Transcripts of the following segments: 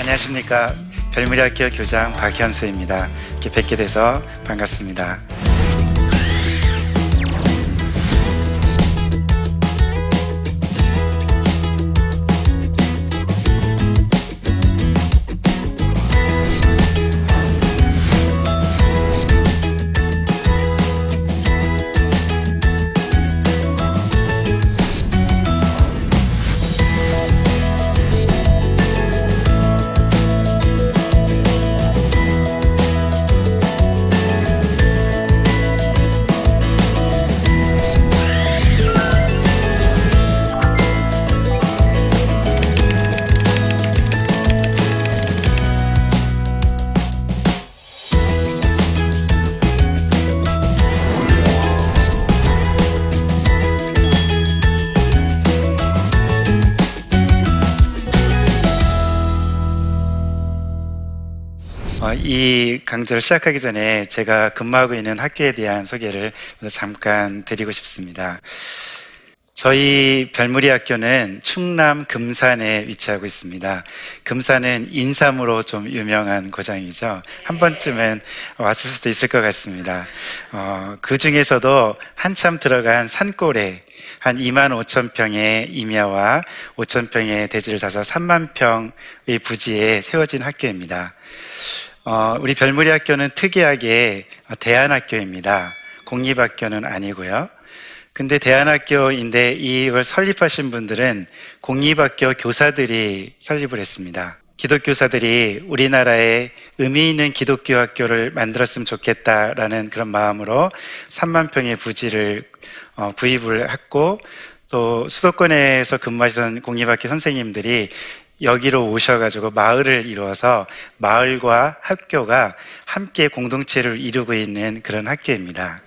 안녕하십니까. 별미래학교 교장 박현수입니다. 이렇게 뵙게 돼서 반갑습니다. 이 강좌를 시작하기 전에 제가 근무하고 있는 학교에 대한 소개를 잠깐 드리고 싶습니다. 저희 별무리 학교는 충남 금산에 위치하고 있습니다. 금산은 인삼으로 좀 유명한 고장이죠. 한 번쯤은 왔을 수도 있을 것 같습니다. 그 중에서도 한참 들어간 산골에 한 2만 5천 평의 임야와 5천 평의 대지를 다서 3만 평의 부지에 세워진 학교입니다. 우리 별무리 학교는 특이하게 대안학교입니다. 공립학교는 아니고요. 근데 대안학교인데 이걸 설립하신 분들은 공립학교 교사들이 설립을 했습니다. 기독교사들이 우리나라에 의미 있는 기독교 학교를 만들었으면 좋겠다라는 그런 마음으로 3만 평의 부지를 구입을 했고, 또 수도권에서 근무하시던 공립학교 선생님들이 여기로 오셔가지고 마을을 이루어서 마을과 학교가 함께 공동체를 이루고 있는 그런 학교입니다.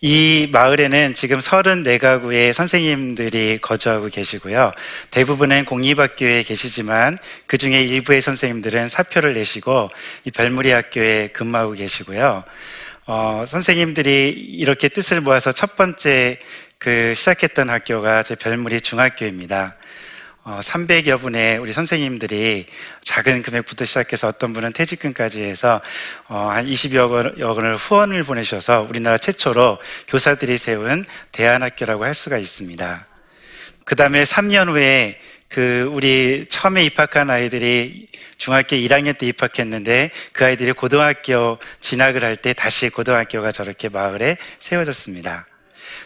이 마을에는 지금 34가구의 선생님들이 거주하고 계시고요. 대부분은 공립학교에 계시지만 그 중에 일부의 선생님들은 사표를 내시고 이 별무리 학교에 근무하고 계시고요. 선생님들이 이렇게 뜻을 모아서 첫 번째 시작했던 학교가 제 별무리 중학교입니다. 300여 분의 우리 선생님들이 작은 금액부터 시작해서 어떤 분은 퇴직금까지 해서 한 20여 건을 후원을 보내셔서 우리나라 최초로 교사들이 세운 대안학교라고 할 수가 있습니다. 그 다음에 3년 후에 우리 처음에 입학한 아이들이 중학교 1학년 때 입학했는데 그 아이들이 고등학교 진학을 할 때 다시 고등학교가 저렇게 마을에 세워졌습니다.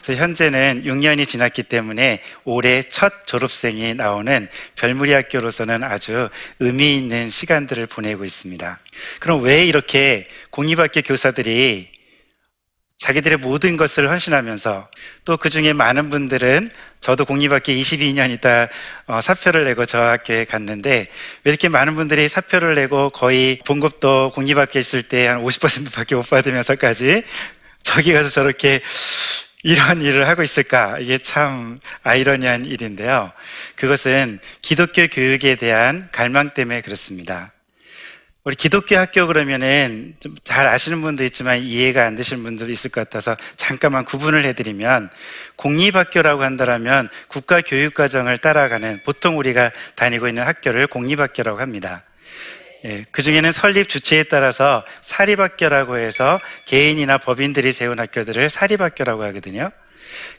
그래서 현재는 6년이 지났기 때문에 올해 첫 졸업생이 나오는 별무리 학교로서는 아주 의미 있는 시간들을 보내고 있습니다. 그럼 왜 이렇게 공립학교 교사들이 자기들의 모든 것을 헌신하면서, 또 그 중에 많은 분들은 저도 공립학교 22년 있다 사표를 내고 저 학교에 갔는데 왜 이렇게 많은 분들이 사표를 내고 거의 봉급도 공립학교에 있을 때 한 50%밖에 못 받으면서까지 저기 가서 저렇게 이런 일을 하고 있을까? 이게 참 아이러니한 일인데요. 그것은 기독교 교육에 대한 갈망 때문에 그렇습니다. 우리 기독교 학교 그러면은 좀 잘 아시는 분도 있지만 이해가 안 되시는 분도 있을 것 같아서 잠깐만 구분을 해드리면, 공립학교라고 한다면 국가 교육과정을 따라가는, 보통 우리가 다니고 있는 학교를 공립학교라고 합니다. 예, 그 중에는 설립 주체에 따라서 사립학교라고 해서 개인이나 법인들이 세운 학교들을 사립학교라고 하거든요.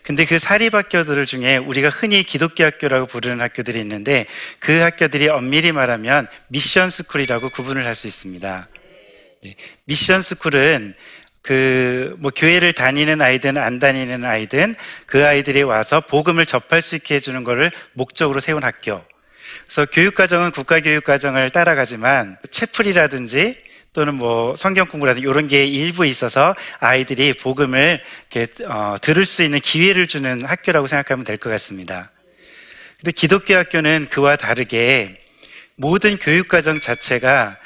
근데 그 사립학교들 중에 우리가 흔히 기독교 학교라고 부르는 학교들이 있는데 그 학교들이 엄밀히 말하면 미션스쿨이라고 구분을 할 수 있습니다. 네, 미션스쿨은 교회를 다니는 아이든 안 다니는 아이든 그 아이들이 와서 복음을 접할 수 있게 해주는 거를 목적으로 세운 학교. 그래서 교육과정은 국가교육과정을 따라가지만 채플이라든지 또는 뭐 성경 공부라든지 이런 게 일부에 있어서 아이들이 복음을 이렇게 들을 수 있는 기회를 주는 학교라고 생각하면 될 것 같습니다. 근데 기독교 학교는 그와 다르게 모든 교육과정 자체가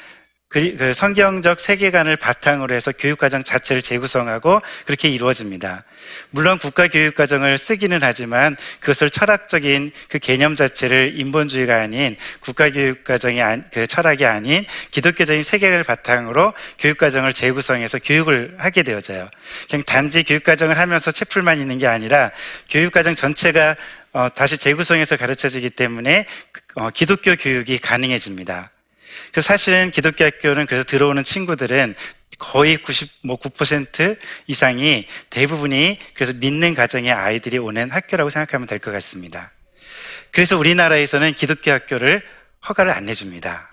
그 성경적 세계관을 바탕으로 해서 교육과정 자체를 재구성하고 그렇게 이루어집니다. 물론 국가교육과정을 쓰기는 하지만 그것을 철학적인 그 개념 자체를 인본주의가 아닌 국가교육과정이 그 철학이 아닌 기독교적인 세계관을 바탕으로 교육과정을 재구성해서 교육을 하게 되어져요. 그냥 단지 교육과정을 하면서 채플만 있는 게 아니라 교육과정 전체가 다시 재구성해서 가르쳐지기 때문에 기독교 교육이 가능해집니다. 그 사실은 기독교 학교는 그래서 들어오는 친구들은 거의 99% 이상이 대부분이 그래서 믿는 가정의 아이들이 오는 학교라고 생각하면 될 것 같습니다. 그래서 우리나라에서는 기독교 학교를 허가를 안 내줍니다.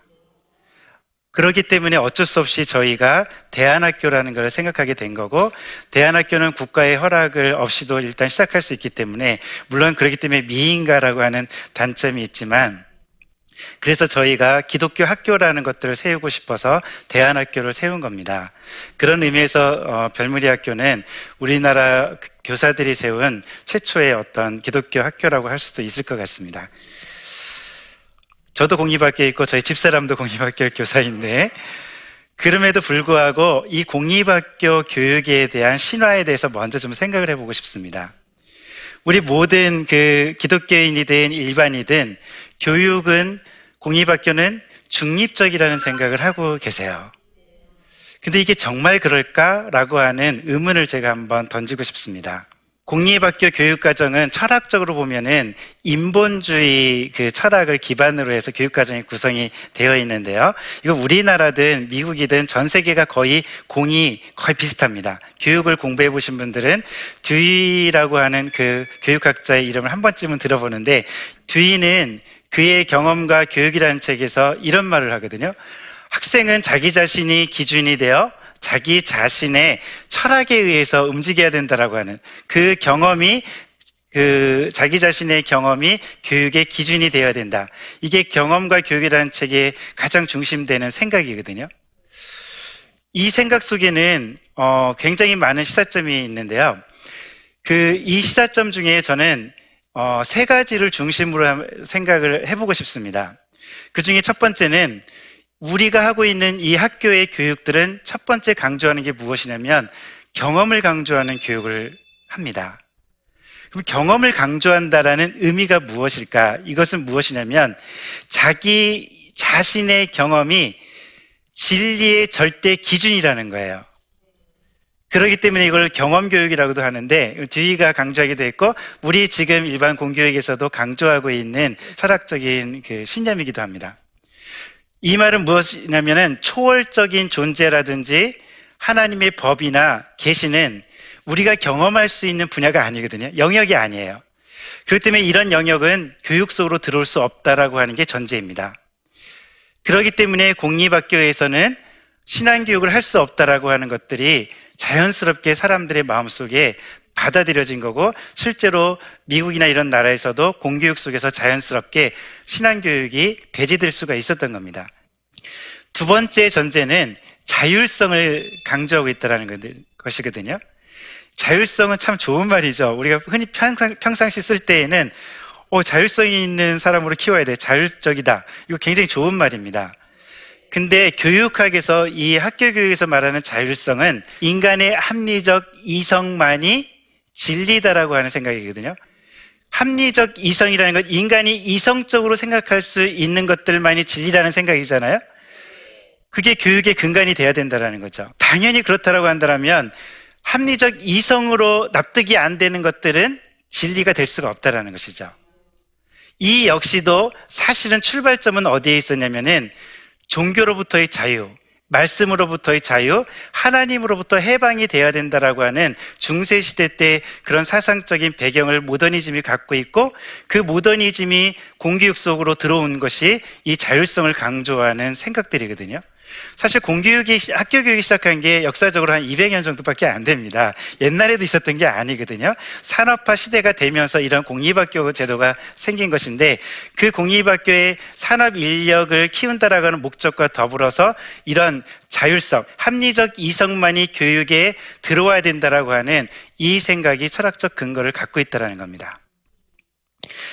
그렇기 때문에 어쩔 수 없이 저희가 대안학교라는 걸 생각하게 된 거고, 대안학교는 국가의 허락을 없이도 일단 시작할 수 있기 때문에, 물론 그렇기 때문에 미인가라고 하는 단점이 있지만, 그래서 저희가 기독교 학교라는 것들을 세우고 싶어서 대안학교를 세운 겁니다. 그런 의미에서 별무리 학교는 우리나라 교사들이 세운 최초의 어떤 기독교 학교라고 할 수도 있을 것 같습니다. 저도 공립학교에 있고 저희 집사람도 공립학교 교사인데, 그럼에도 불구하고 이 공립학교 교육에 대한 신화에 대해서 먼저 좀 생각을 해보고 싶습니다. 우리 모든 그 기독교인이든 일반이든 교육은, 공립학교는 중립적이라는 생각을 하고 계세요. 근데 이게 정말 그럴까라고 하는 의문을 제가 한번 던지고 싶습니다. 공립학교 교육과정은 철학적으로 보면은 인본주의 그 철학을 기반으로 해서 교육과정이 구성이 되어 있는데요. 이거 우리나라든 미국이든 전 세계가 거의 비슷합니다. 교육을 공부해 보신 분들은 듀이라고 하는 그 교육학자의 이름을 한 번쯤은 들어보는데, 듀이는 그의 경험과 교육이라는 책에서 이런 말을 하거든요. 학생은 자기 자신이 기준이 되어 자기 자신의 철학에 의해서 움직여야 된다라고 하는, 그 경험이, 그 자기 자신의 경험이 교육의 기준이 되어야 된다. 이게 경험과 교육이라는 책에 가장 중심되는 생각이거든요. 이 생각 속에는 굉장히 많은 시사점이 있는데요. 이 시사점 중에 저는 세 가지를 중심으로 생각을 해보고 싶습니다. 그 중에 첫 번째는, 우리가 하고 있는 이 학교의 교육들은 첫 번째 강조하는 게 무엇이냐면 경험을 강조하는 교육을 합니다. 그럼 경험을 강조한다라는 의미가 무엇일까? 이것은 무엇이냐면 자기 자신의 경험이 진리의 절대 기준이라는 거예요. 그렇기 때문에 이걸 경험교육이라고도 하는데, 뒤가 강조하기도 했고 우리 지금 일반 공교육에서도 강조하고 있는 철학적인 그 신념이기도 합니다. 이 말은 무엇이냐면은 초월적인 존재라든지 하나님의 법이나 계시는 우리가 경험할 수 있는 분야가 아니거든요. 영역이 아니에요. 그렇기 때문에 이런 영역은 교육 속으로 들어올 수 없다라고 하는 게 전제입니다. 그렇기 때문에 공립학교에서는 신앙교육을 할 수 없다라고 하는 것들이 자연스럽게 사람들의 마음속에 받아들여진 거고, 실제로 미국이나 이런 나라에서도 공교육 속에서 자연스럽게 신앙교육이 배제될 수가 있었던 겁니다. 두 번째 전제는 자율성을 강조하고 있다는 것이거든요. 자율성은 참 좋은 말이죠. 우리가 흔히 평상시 쓸 때에는 자율성이 있는 사람으로 키워야 돼, 자율적이다, 이거 굉장히 좋은 말입니다. 근데 교육학에서 이 학교 교육에서 말하는 자율성은 인간의 합리적 이성만이 진리다라고 하는 생각이거든요. 합리적 이성이라는 건 인간이 이성적으로 생각할 수 있는 것들만이 진리라는 생각이잖아요. 그게 교육의 근간이 돼야 된다라는 거죠. 당연히 그렇다라고 한다면 합리적 이성으로 납득이 안 되는 것들은 진리가 될 수가 없다라는 것이죠. 이 역시도 사실은 출발점은 어디에 있었냐면은 종교로부터의 자유, 말씀으로부터의 자유, 하나님으로부터 해방이 되어야 된다라고 하는 중세시대 때 그런 사상적인 배경을 모더니즘이 갖고 있고, 그 모더니즘이 공교육 속으로 들어온 것이 이 자율성을 강조하는 생각들이거든요. 사실 공교육이 학교 교육이 시작한 게 역사적으로 한 200년 정도밖에 안 됩니다. 옛날에도 있었던 게 아니거든요. 산업화 시대가 되면서 이런 공립학교 제도가 생긴 것인데, 그 공립학교의 산업 인력을 키운다라고 하는 목적과 더불어서 이런 자율성, 합리적 이성만이 교육에 들어와야 된다라고 하는 이 생각이 철학적 근거를 갖고 있다는 겁니다.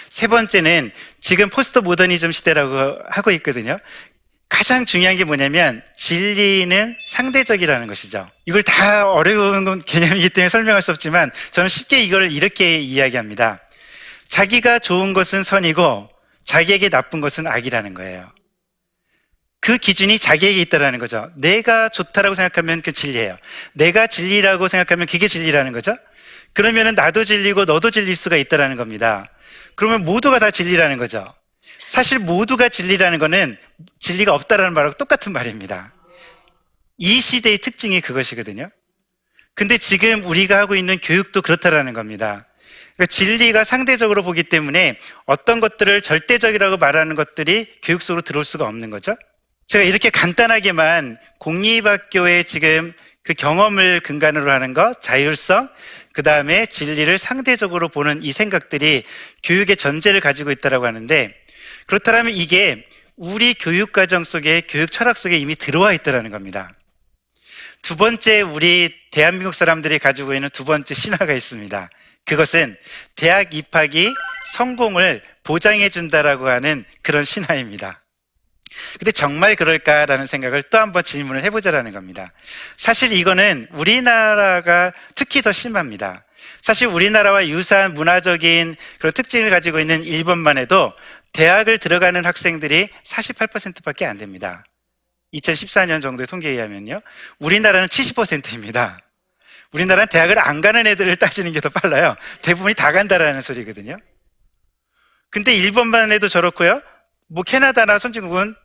세 번째는 지금 포스트 모더니즘 시대라고 하고 있거든요. 가장 중요한 게 뭐냐면 진리는 상대적이라는 것이죠. 이걸 다 어려운 개념이기 때문에 설명할 수 없지만 저는 쉽게 이걸 이렇게 이야기합니다. 자기가 좋은 것은 선이고 자기에게 나쁜 것은 악이라는 거예요. 그 기준이 자기에게 있다는 거죠. 내가 좋다라고 생각하면 그 진리예요. 내가 진리라고 생각하면 그게 진리라는 거죠. 그러면 나도 진리고 너도 진릴 수가 있다는 겁니다. 그러면 모두가 다 진리라는 거죠. 사실 모두가 진리라는 것은 진리가 없다라는 말하고 똑같은 말입니다. 이 시대의 특징이 그것이거든요. 근데 지금 우리가 하고 있는 교육도 그렇다라는 겁니다. 그러니까 진리가 상대적으로 보기 때문에 어떤 것들을 절대적이라고 말하는 것들이 교육 속으로 들어올 수가 없는 거죠. 제가 이렇게 간단하게만 공립학교의 지금 그 경험을 근간으로 하는 것, 자율성, 그 다음에 진리를 상대적으로 보는 이 생각들이 교육의 전제를 가지고 있다고 하는데, 그렇다면 이게 우리 교육과정 속에, 교육 철학 속에 이미 들어와 있다는 겁니다. 두 번째, 우리 대한민국 사람들이 가지고 있는 두 번째 신화가 있습니다. 그것은 대학 입학이 성공을 보장해 준다라고 하는 그런 신화입니다. 근데 정말 그럴까라는 생각을 또 한번 질문을 해보자라는 겁니다. 사실 이거는 우리나라가 특히 더 심합니다. 사실 우리나라와 유사한 문화적인 그런 특징을 가지고 있는 일본만 해도 대학을 들어가는 학생들이 48%밖에 안 됩니다. 2014년 정도의 통계에 의하면요, 우리나라는 70%입니다. 우리나라는 대학을 안 가는 애들을 따지는 게 더 빨라요. 대부분이 다 간다라는 소리거든요. 근데 일본만 해도 저렇고요, 뭐 캐나다나 선진국은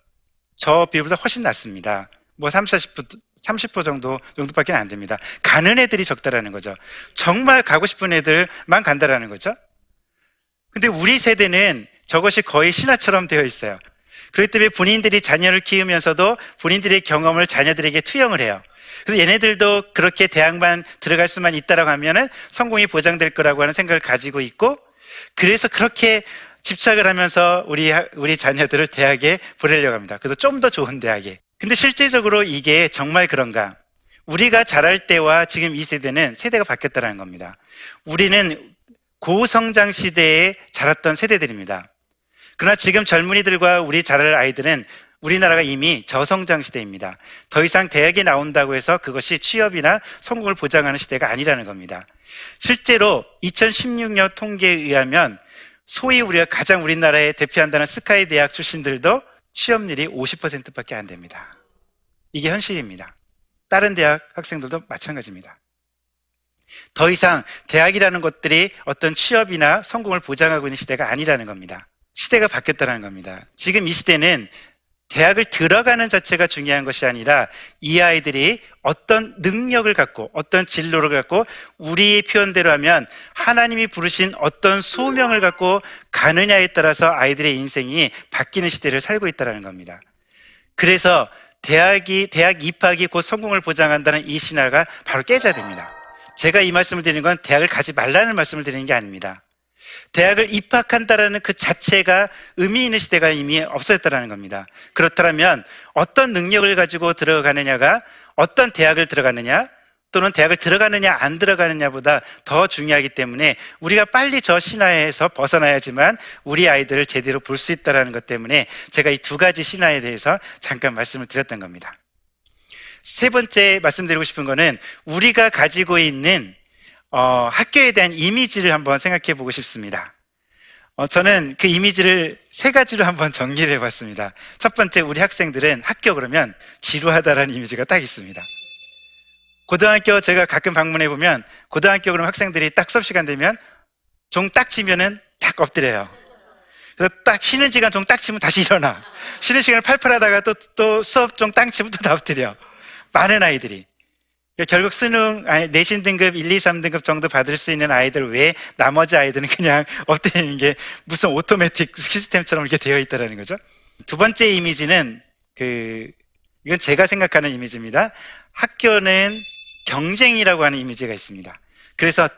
저 비율보다 훨씬 낮습니다. 뭐 30% 정도밖에 안 됩니다. 가는 애들이 적다라는 거죠. 정말 가고 싶은 애들만 간다라는 거죠. 근데 우리 세대는 저것이 거의 신화처럼 되어 있어요. 그렇기 때문에 본인들이 자녀를 키우면서도 본인들의 경험을 자녀들에게 투영을 해요. 그래서 얘네들도 그렇게 대학만 들어갈 수만 있다라고 하면은 성공이 보장될 거라고 하는 생각을 가지고 있고, 그래서 그렇게 집착을 하면서 우리 자녀들을 대학에 보내려고 합니다. 그래서 좀 더 좋은 대학에. 근데 실제적으로 이게 정말 그런가? 우리가 자랄 때와 지금 이 세대는 세대가 바뀌었다는 겁니다. 우리는 고성장 시대에 자랐던 세대들입니다. 그러나 지금 젊은이들과 우리 자랄 아이들은 우리나라가 이미 저성장 시대입니다. 더 이상 대학에 나온다고 해서 그것이 취업이나 성공을 보장하는 시대가 아니라는 겁니다. 실제로 2016년 통계에 의하면 소위 우리가 가장 우리나라에 대표한다는 스카이 대학 출신들도 취업률이 50%밖에 안 됩니다. 이게 현실입니다. 다른 대학 학생들도 마찬가지입니다. 더 이상 대학이라는 것들이 어떤 취업이나 성공을 보장하고 있는 시대가 아니라는 겁니다. 시대가 바뀌었다는 겁니다. 지금 이 시대는 대학을 들어가는 자체가 중요한 것이 아니라 이 아이들이 어떤 능력을 갖고 어떤 진로를 갖고, 우리의 표현대로 하면 하나님이 부르신 어떤 소명을 갖고 가느냐에 따라서 아이들의 인생이 바뀌는 시대를 살고 있다는 겁니다. 그래서 대학 입학이 곧 성공을 보장한다는 이 신화가 바로 깨져야 됩니다. 제가 이 말씀을 드리는 건 대학을 가지 말라는 말씀을 드리는 게 아닙니다. 대학을 입학한다라는 그 자체가 의미 있는 시대가 이미 없어졌다는 겁니다. 그렇다면 어떤 능력을 가지고 들어가느냐가 어떤 대학을 들어가느냐, 또는 대학을 들어가느냐 안 들어가느냐보다 더 중요하기 때문에 우리가 빨리 저 신화에서 벗어나야지만 우리 아이들을 제대로 볼 수 있다는 것 때문에 제가 이 두 가지 신화에 대해서 잠깐 말씀을 드렸던 겁니다. 세 번째 말씀드리고 싶은 거는 우리가 가지고 있는 학교에 대한 이미지를 한번 생각해 보고 싶습니다. 저는 그 이미지를 세 가지로 한번 정리를 해봤습니다. 첫 번째, 우리 학생들은 학교 그러면 지루하다라는 이미지가 딱 있습니다. 고등학교 제가 가끔 방문해 보면 고등학교 그러면 학생들이 딱 수업 시간 되면 종 딱 치면은 딱 엎드려요. 그래서 딱 쉬는 시간 종 딱 치면 다시 일어나. 쉬는 시간을 팔팔하다가 또 수업 종 딱 치면 또 다 엎드려. 많은 아이들이. 결국 수능, 내신 등급 1, 2, 3등급 정도 받을 수 있는 아이들 외에 나머지 아이들은 그냥 엎드리는 게 무슨 오토매틱 시스템처럼 이렇게 되어 있다는 거죠. 두 번째 이미지는 이건 제가 생각하는 이미지입니다. 학교는 경쟁이라고 하는 이미지가 있습니다. 그래서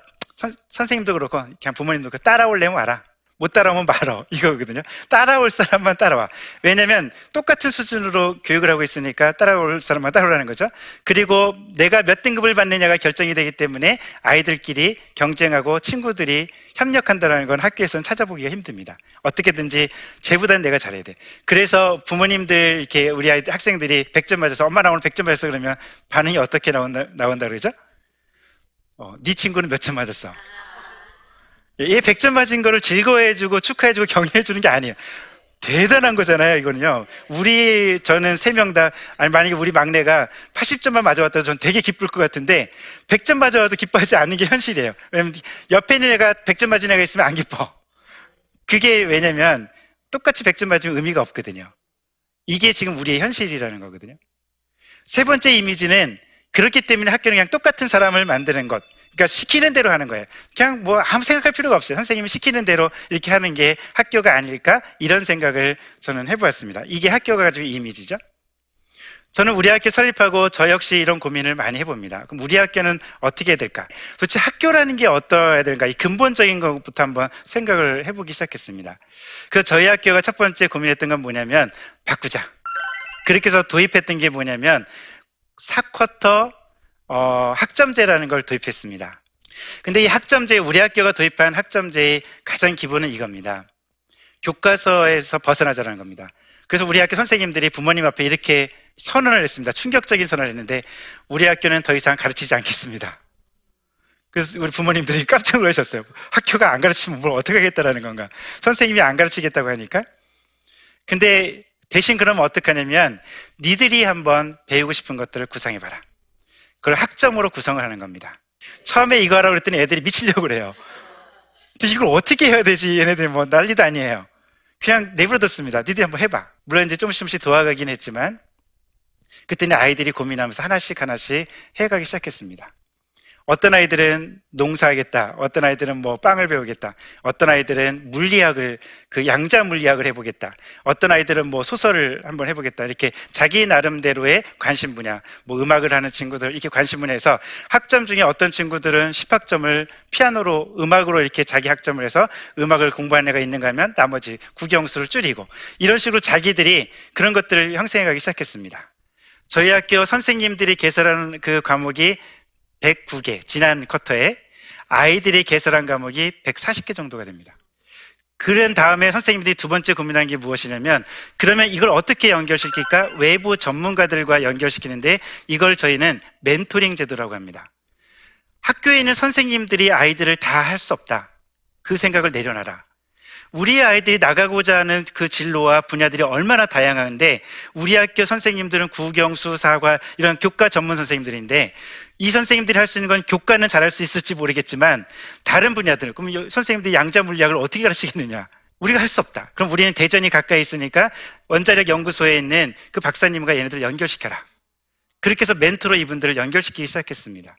선생님도 그렇고 그냥 부모님도 그렇고 따라오려면 와라, 못 따라오면 말어, 이거거든요. 따라올 사람만 따라와. 왜냐면 똑같은 수준으로 교육을 하고 있으니까 따라올 사람만 따라오라는 거죠. 그리고 내가 몇 등급을 받느냐가 결정이 되기 때문에 아이들끼리 경쟁하고 친구들이 협력한다는 건 학교에서는 찾아보기가 힘듭니다. 어떻게든지 쟤보다는 내가 잘해야 돼. 그래서 부모님들 이렇게 우리 아이들 학생들이 100점 맞아서, 엄마 나 오늘 100점 맞았어 그러면 반응이 어떻게 나온다 그러죠? 네 친구는 몇 점 맞았어? 얘 100점 맞은 거를 즐거워해주고 축하해주고 격려해주는 게 아니에요. 대단한 거잖아요, 이거는요. 저는 3명 다, 아니, 만약에 우리 막내가 80점만 맞아왔다고 저는 되게 기쁠 것 같은데, 100점 맞아와도 기뻐하지 않는 게 현실이에요. 왜냐면 옆에 있는 애가 100점 맞은 애가 있으면 안 기뻐. 그게 왜냐면 똑같이 100점 맞으면 의미가 없거든요. 이게 지금 우리의 현실이라는 거거든요. 세 번째 이미지는 그렇기 때문에 학교는 그냥 똑같은 사람을 만드는 것. 그러니까 시키는 대로 하는 거예요. 그냥 뭐 아무 생각할 필요가 없어요. 선생님이 시키는 대로 이렇게 하는 게 학교가 아닐까? 이런 생각을 저는 해보았습니다. 이게 학교가 가지고 이미지죠. 저는 우리 학교 설립하고 저 역시 이런 고민을 많이 해봅니다. 그럼 우리 학교는 어떻게 해야 될까? 도대체 학교라는 게 어떠해야 될까? 이 근본적인 것부터 한번 생각을 해보기 시작했습니다. 그래서 저희 학교가 첫 번째 고민했던 건 뭐냐면 바꾸자. 그렇게 해서 도입했던 게 뭐냐면 4쿼터 학점제라는 걸 도입했습니다. 근데 이 학점제, 우리 학교가 도입한 학점제의 가장 기본은 이겁니다. 교과서에서 벗어나자라는 겁니다. 그래서 우리 학교 선생님들이 부모님 앞에 이렇게 선언을 했습니다. 충격적인 선언을 했는데, 우리 학교는 더 이상 가르치지 않겠습니다. 그래서 우리 부모님들이 깜짝 놀라셨어요. 학교가 안 가르치면 뭘 어떻게 하겠다라는 건가? 선생님이 안 가르치겠다고 하니까. 근데 대신 그러면 어떡하냐면, 니들이 한번 배우고 싶은 것들을 구상해봐라. 그걸 학점으로 구성을 하는 겁니다. 처음에 이거 하라고 그랬더니 애들이 미치려고 그래요. 근데 이걸 어떻게 해야 되지? 얘네들이 뭐 난리도 아니에요. 그냥 내버려뒀습니다. 니들이 한번 해봐. 물론 이제 조금씩 도와가긴 했지만, 그때는 아이들이 고민하면서 하나씩 해가기 시작했습니다. 어떤 아이들은 농사하겠다, 어떤 아이들은 뭐 빵을 배우겠다, 어떤 아이들은 물리학을, 그 양자 물리학을 해보겠다, 어떤 아이들은 뭐 소설을 한번 해보겠다. 이렇게 자기 나름대로의 관심 분야, 뭐 음악을 하는 친구들, 이렇게 관심 분야에서 학점 중에 어떤 친구들은 10학점을 피아노로, 음악으로 이렇게 자기 학점을 해서 음악을 공부하는 애가 있는가 하면 나머지 국영수를 줄이고, 이런 식으로 자기들이 그런 것들을 형성해가기 시작했습니다. 저희 학교 선생님들이 개설하는 그 과목이 109개, 지난 쿼터에 아이들이 개설한 과목이 140개 정도가 됩니다. 그런 다음에 선생님들이 두 번째 고민한 게 무엇이냐면, 그러면 이걸 어떻게 연결시킬까? 외부 전문가들과 연결시키는데, 이걸 저희는 멘토링 제도라고 합니다. 학교에 있는 선생님들이 아이들을 다 할 수 없다, 그 생각을 내려놔라. 우리 아이들이 나가고자 하는 그 진로와 분야들이 얼마나 다양한데, 우리 학교 선생님들은 국영수, 사과 이런 교과 전문 선생님들인데, 이 선생님들이 할 수 있는 건 교과는 잘할 수 있을지 모르겠지만 다른 분야들, 그럼 선생님들이 양자 물리학을 어떻게 가르치겠느냐? 우리가 할 수 없다. 그럼 우리는 대전이 가까이 있으니까 원자력 연구소에 있는 그 박사님과 얘네들 연결시켜라. 그렇게 해서 멘토로 이분들을 연결시키기 시작했습니다.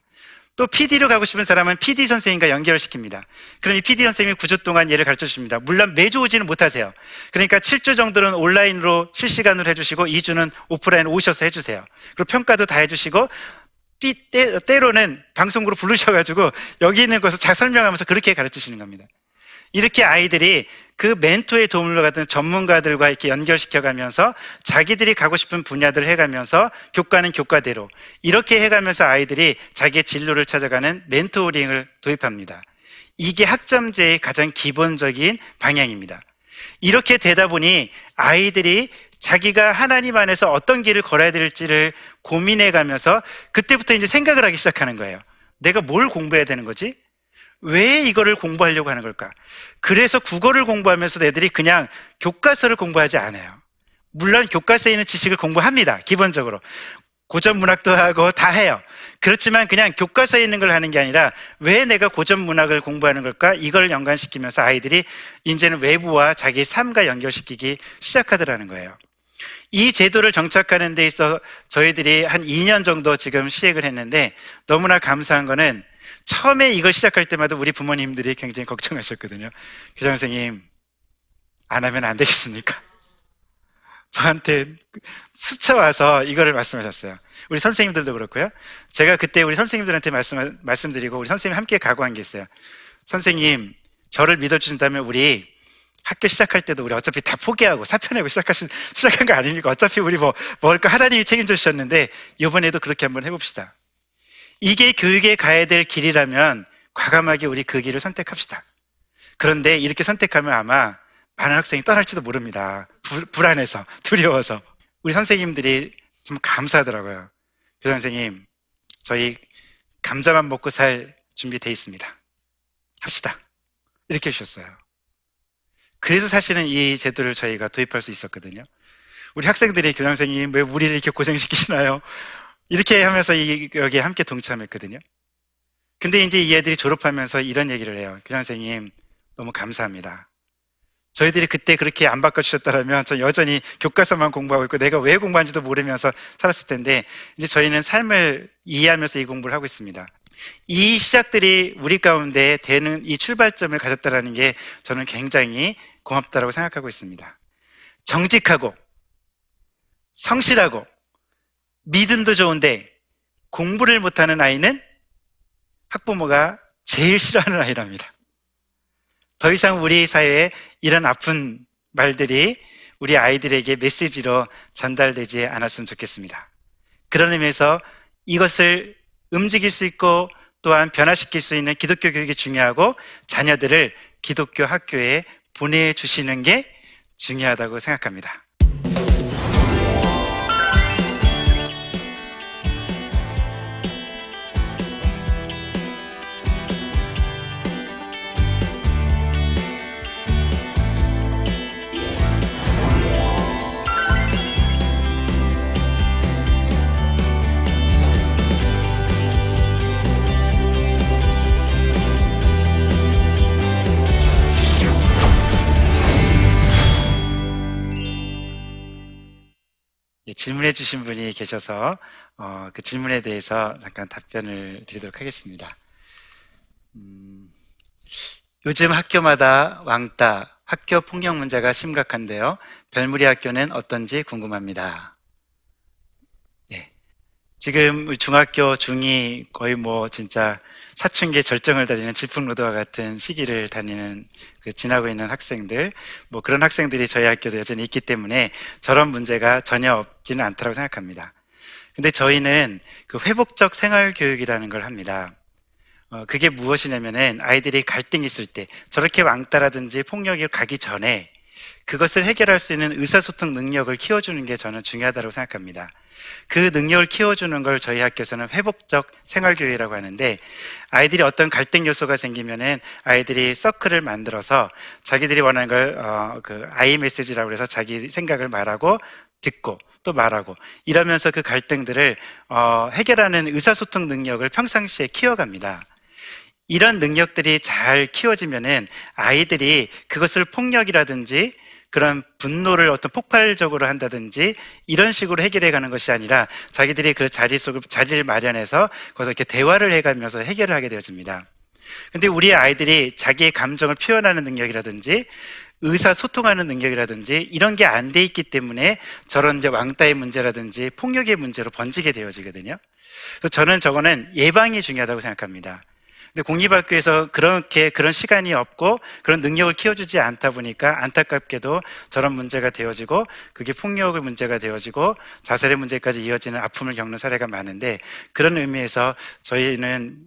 또 PD로 가고 싶은 사람은 PD 선생님과 연결을 시킵니다. 그럼 이 PD 선생님이 9주 동안 얘를 가르쳐 주십니다. 물론 매주 오지는 못하세요. 그러니까 7주 정도는 온라인으로 실시간으로 해주시고, 2주는 오프라인 오셔서 해주세요. 그리고 평가도 다 해주시고, 때로는 방송국으로 부르셔가지고 여기 있는 것을 잘 설명하면서 그렇게 가르치시는 겁니다. 이렇게 아이들이 그 멘토의 도움을 받은 전문가들과 이렇게 연결시켜가면서 자기들이 가고 싶은 분야들을 해가면서, 교과는 교과대로 이렇게 해가면서 아이들이 자기의 진로를 찾아가는 멘토링을 도입합니다. 이게 학점제의 가장 기본적인 방향입니다. 이렇게 되다 보니 아이들이 자기가 하나님 안에서 어떤 길을 걸어야 될지를 고민해가면서 그때부터 이제 생각을 하기 시작하는 거예요. 내가 뭘 공부해야 되는 거지? 왜 이거를 공부하려고 하는 걸까? 그래서 국어를 공부하면서 애들이 그냥 교과서를 공부하지 않아요. 물론 교과서에 있는 지식을 공부합니다. 기본적으로 고전 문학도 하고 다 해요. 그렇지만 그냥 교과서에 있는 걸 하는 게 아니라, 왜 내가 고전 문학을 공부하는 걸까? 이걸 연관시키면서 아이들이 이제는 외부와 자기 삶과 연결시키기 시작하더라는 거예요. 이 제도를 정착하는 데 있어서 저희들이 한 2년 정도 지금 시행을 했는데, 너무나 감사한 거는 처음에 이걸 시작할 때마다 우리 부모님들이 굉장히 걱정하셨거든요. 교장 선생님, 안 하면 안 되겠습니까? 저한테 스쳐와서 이거를 말씀하셨어요. 우리 선생님들도 그렇고요. 제가 그때 우리 선생님들한테 말씀드리고 우리 선생님이 함께 각오한 게 있어요. 선생님, 저를 믿어주신다면 우리 학교 시작할 때도 우리 어차피 다 포기하고 사표내고 시작한 거 아닙니까? 어차피 우리 뭘까 하나님이 책임져 주셨는데 이번에도 그렇게 한번 해봅시다. 이게 교육에 가야 될 길이라면 과감하게 우리 그 길을 선택합시다. 그런데 이렇게 선택하면 아마 많은 학생이 떠날지도 모릅니다. 불안해서, 두려워서. 우리 선생님들이 좀 감사하더라고요. 교장 선생님, 저희 감자만 먹고 살 준비되어 있습니다. 합시다. 이렇게 해주셨어요. 그래서 사실은 이 제도를 저희가 도입할 수 있었거든요. 우리 학생들이 교장 선생님, 왜 우리를 이렇게 고생시키시나요? 이렇게 하면서 여기에 함께 동참했거든요. 근데 이제 이 애들이 졸업하면서 이런 얘기를 해요. 교장 선생님, 너무 감사합니다. 저희들이 그때 그렇게 안 바꿔주셨다면 전 여전히 교과서만 공부하고 있고 내가 왜 공부하는지도 모르면서 살았을 텐데 이제 저희는 삶을 이해하면서 이 공부를 하고 있습니다. 이 시작들이 우리 가운데 되는 이 출발점을 가졌다는 게 저는 굉장히 고맙다라고 생각하고 있습니다. 정직하고 성실하고 믿음도 좋은데 공부를 못하는 아이는 학부모가 제일 싫어하는 아이랍니다. 더 이상 우리 사회에 이런 아픈 말들이 우리 아이들에게 메시지로 전달되지 않았으면 좋겠습니다. 그런 의미에서 이것을 움직일 수 있고 또한 변화시킬 수 있는 기독교 교육이 중요하고 자녀들을 기독교 학교에 보내주시는 게 중요하다고 생각합니다. 질문해 주신 분이 계셔서 그 질문에 대해서 잠깐 답변을 드리도록 하겠습니다. 요즘 학교마다 왕따, 학교 폭력 문제가 심각한데요. 별무리 학교는 어떤지 궁금합니다. 네, 지금 중학교, 중2 거의 뭐 진짜 사춘기의 절정을 달리는 질풍노도와 같은 시기를 다니는 지나고 있는 학생들, 뭐 그런 학생들이 저희 학교도 여전히 있기 때문에 저런 문제가 전혀 없지는 않다고 생각합니다. 근데 저희는 그 회복적 생활 교육이라는 걸 합니다. 그게 무엇이냐면은 아이들이 갈등이 있을 때 저렇게 왕따라든지 폭력이 가기 전에 그것을 해결할 수 있는 의사소통 능력을 키워주는 게 저는 중요하다고 생각합니다. 그 능력을 키워주는 걸 저희 학교에서는 회복적 생활교육이라고 하는데 아이들이 어떤 갈등 요소가 생기면은 아이들이 서클을 만들어서 자기들이 원하는 걸 그 아이 메시지라고 해서 자기 생각을 말하고 듣고 또 말하고 이러면서 그 갈등들을 해결하는 의사소통 능력을 평상시에 키워갑니다. 이런 능력들이 잘 키워지면은 아이들이 그것을 폭력이라든지 그런 분노를 어떤 폭발적으로 한다든지 이런 식으로 해결해 가는 것이 아니라 자기들이 그 자리를 마련해서 거기서 이렇게 대화를 해가면서 해결을 하게 되어집니다. 근데 우리 아이들이 자기의 감정을 표현하는 능력이라든지 의사소통하는 능력이라든지 이런 게 안 돼 있기 때문에 저런 이제 왕따의 문제라든지 폭력의 문제로 번지게 되어지거든요. 그래서 저는 저거는 예방이 중요하다고 생각합니다. 근데 공립학교에서 그런 시간이 없고 그런 능력을 키워주지 않다 보니까 안타깝게도 저런 문제가 되어지고 그게 폭력의 문제가 되어지고 자살의 문제까지 이어지는 아픔을 겪는 사례가 많은데 그런 의미에서 저희는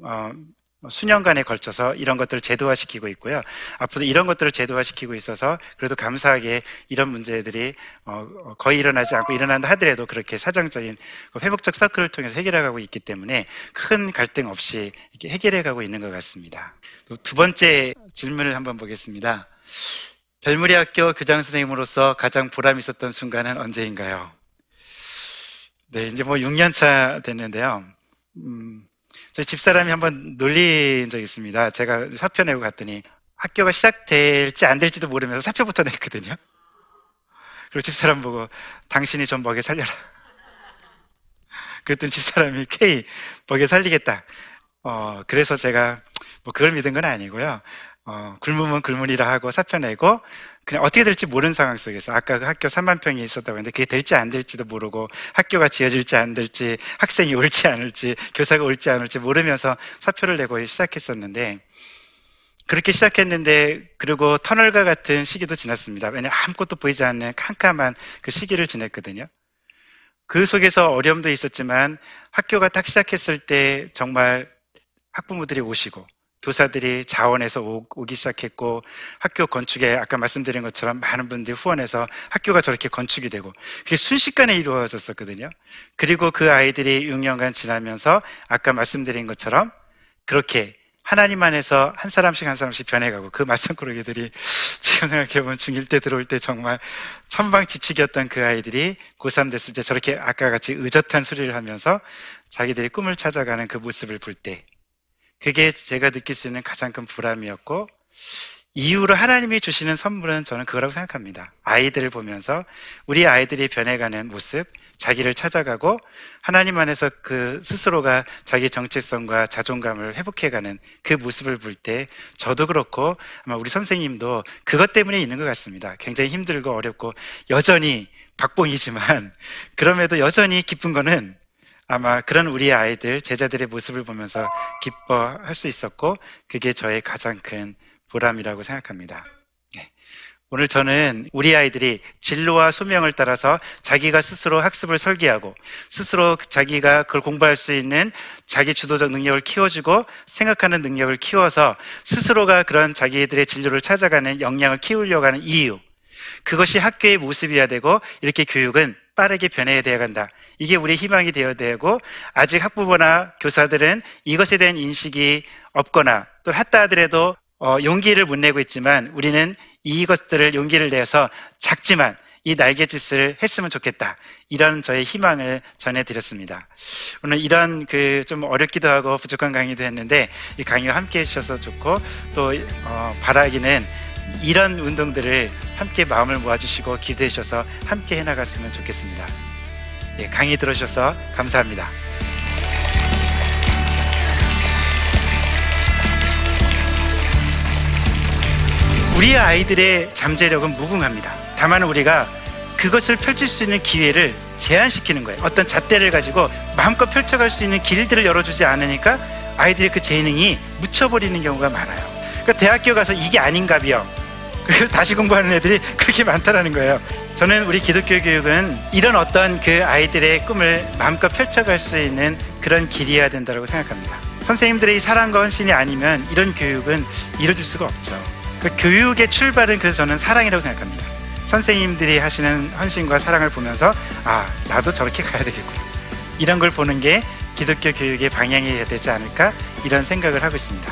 수년간에 걸쳐서 이런 것들을 제도화시키고 있고요. 앞으로 이런 것들을 제도화시키고 있어서 그래도 감사하게 이런 문제들이 거의 일어나지 않고 일어난다 하더라도 그렇게 사정적인 회복적 서클을 통해서 해결해가고 있기 때문에 큰 갈등 없이 이렇게 해결해가고 있는 것 같습니다. 두 번째 질문을 한번 보겠습니다. 별무리 학교 교장 선생님으로서 가장 보람 있었던 순간은 언제인가요? 네, 이제 뭐 6년 차 됐는데요. 저희 집사람이 한번 놀린 적이 있습니다. 제가 사표 내고 갔더니 학교가 시작될지 안 될지도 모르면서 사표부터 냈거든요. 그리고 집사람 보고 당신이 좀 먹여 살려라. 그랬더니 집사람이 먹여 살리겠다. 그래서 제가 뭐 그걸 믿은 건 아니고요. 굶으면 굶으리라 하고 사표내고 그냥 어떻게 될지 모르는 상황 속에서 아까 그 학교 3만 평이 있었다고 했는데 그게 될지 안 될지도 모르고 학교가 지어질지 안 될지 학생이 올지 안 올지 교사가 올지 안 올지 모르면서 사표를 내고 시작했었는데 그렇게 시작했는데 그리고 터널과 같은 시기도 지났습니다. 왜냐하면 아무것도 보이지 않는 캄캄한 그 시기를 지냈거든요. 그 속에서 어려움도 있었지만 학교가 딱 시작했을 때 정말 학부모들이 오시고 교사들이 자원해서 오기 시작했고 학교 건축에 아까 말씀드린 것처럼 많은 분들이 후원해서 학교가 저렇게 건축이 되고 그게 순식간에 이루어졌었거든요. 그리고 그 아이들이 6년간 지나면서 아까 말씀드린 것처럼 그렇게 하나님 안에서 한 사람씩 한 사람씩 변해가고 그 맞선꾸러기들이 지금 생각해보면 중1 때 들어올 때 정말 천방지축이었던 그 아이들이 고3 됐을 때 저렇게 아까 같이 의젓한 소리를 하면서 자기들이 꿈을 찾아가는 그 모습을 볼 때 그게 제가 느낄 수 있는 가장 큰 보람이었고 이후로 하나님이 주시는 선물은 저는 그거라고 생각합니다. 아이들을 보면서 우리 아이들이 변해가는 모습, 자기를 찾아가고 하나님 안에서 그 스스로가 자기 정체성과 자존감을 회복해가는 그 모습을 볼 때 저도 그렇고 아마 우리 선생님도 그것 때문에 있는 것 같습니다. 굉장히 힘들고 어렵고 여전히 박봉이지만 그럼에도 여전히 기쁜 거는 아마 그런 우리 아이들, 제자들의 모습을 보면서 기뻐할 수 있었고 그게 저의 가장 큰 보람이라고 생각합니다. 네. 오늘 저는 우리 아이들이 진로와 소명을 따라서 자기가 스스로 학습을 설계하고 스스로 자기가 그걸 공부할 수 있는 자기 주도적 능력을 키워주고 생각하는 능력을 키워서 스스로가 그런 자기들의 진로를 찾아가는 역량을 키우려고 하는 이유 그것이 학교의 모습이어야 되고 이렇게 교육은 빠르게 변해야 되어간다. 이게 우리의 희망이 되어야 되고 아직 학부모나 교사들은 이것에 대한 인식이 없거나 또 했다 하더라도 용기를 못 내고 있지만 우리는 이것들을 용기를 내서 작지만 이 날갯짓을 했으면 좋겠다. 이런 저의 희망을 전해드렸습니다. 오늘 이런 그 좀 어렵기도 하고 부족한 강의도 했는데 이 강의와 함께 해주셔서 좋고 또 바라기는 이런 운동들을 함께 마음을 모아주시고 기도해 주셔서 함께 해나갔으면 좋겠습니다. 예, 강의 들어주셔서 감사합니다. 우리 아이들의 잠재력은 무궁합니다. 다만 우리가 그것을 펼칠 수 있는 기회를 제한시키는 거예요. 어떤 잣대를 가지고 마음껏 펼쳐갈 수 있는 길들을 열어주지 않으니까 아이들의 그 재능이 묻혀버리는 경우가 많아요. 그러니까 대학교 가서 이게 아닌가 비요. 그래서 다시 공부하는 애들이 그렇게 많다라는 거예요. 저는 우리 기독교 교육은 이런 어떤 그 아이들의 꿈을 마음껏 펼쳐갈 수 있는 그런 길이어야 된다고 생각합니다. 선생님들의 이 사랑과 헌신이 아니면 이런 교육은 이루어질 수가 없죠. 그 교육의 출발은 그래서 저는 사랑이라고 생각합니다. 선생님들이 하시는 헌신과 사랑을 보면서 아, 나도 저렇게 가야 되겠구나. 이런 걸 보는 게 기독교 교육의 방향이 되지 않을까 이런 생각을 하고 있습니다.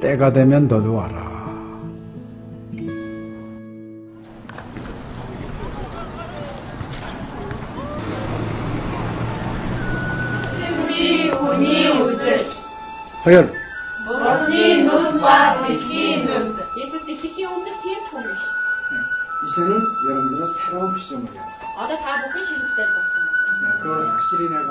때가 되면 너도 와라. 승비 운이 우슬. 허연. 머니 눈과 빛이 눈. 이제는 여러분들은 새로운 시점을 해요. 아들 다 먹기 싫을 때 봤어. 그걸 확실히 내가.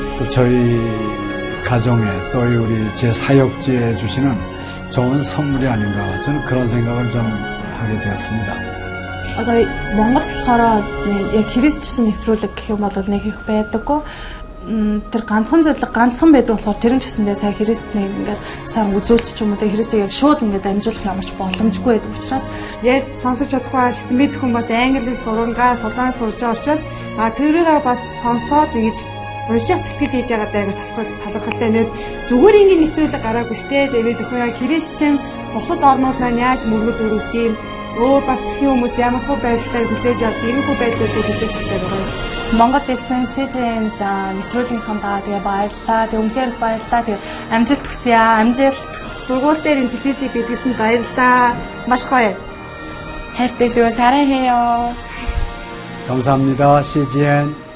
저희 가정에 또 우리 제 사역지에 주시는 좋은 선물이 아닌가 저는 그런 생각을 좀 하게 되었습니다. Одоо Монгол болохоор яг Христчсэн нэвтрүүлэг гэх юм бол нэг их байдаггүй. Тэр ганцхан зөвлөг ганцхан байдаг болохоор тэрэн гэсэндээ сая Христний ингээд сайн үзүүлч ч юм уу Христийг яг шууд ингээд амжуулах ямарч боломжгүй байдаг учраас ярь сонсож чадахгүй байсан мэд хүн бас англи сурангаа судаан сурж байгаа учраас тэрийг бас сонсоод ингэж уншаад тэтгэл хийж байгаа даа гэж талархалтай нэг зүгээр ингийн нэвтрүүлэг гараагүй штэ. Тэгээд өхөө яа Христчин бусад орнууд маань яаж мөргөл өрөвд юм өөр бас тхэн хүмүүс ямар хөө байдлаар хүлээж авдаг юм хөө байдлуудыг хүлээж авдаг байгаас Монгол ирсэн СЖН-д нэвтрүүлгийнхаа дагаа тэгээ баярлаа. Тэг үнхээр баярлаа. Тэг амжилт хүсье аа. Амжилт. Сургууль дээр ин телевизээ бидлсэн баярлаа. Маш гоё. Хайртай шүү. 사랑해요. 감사합니다. CGN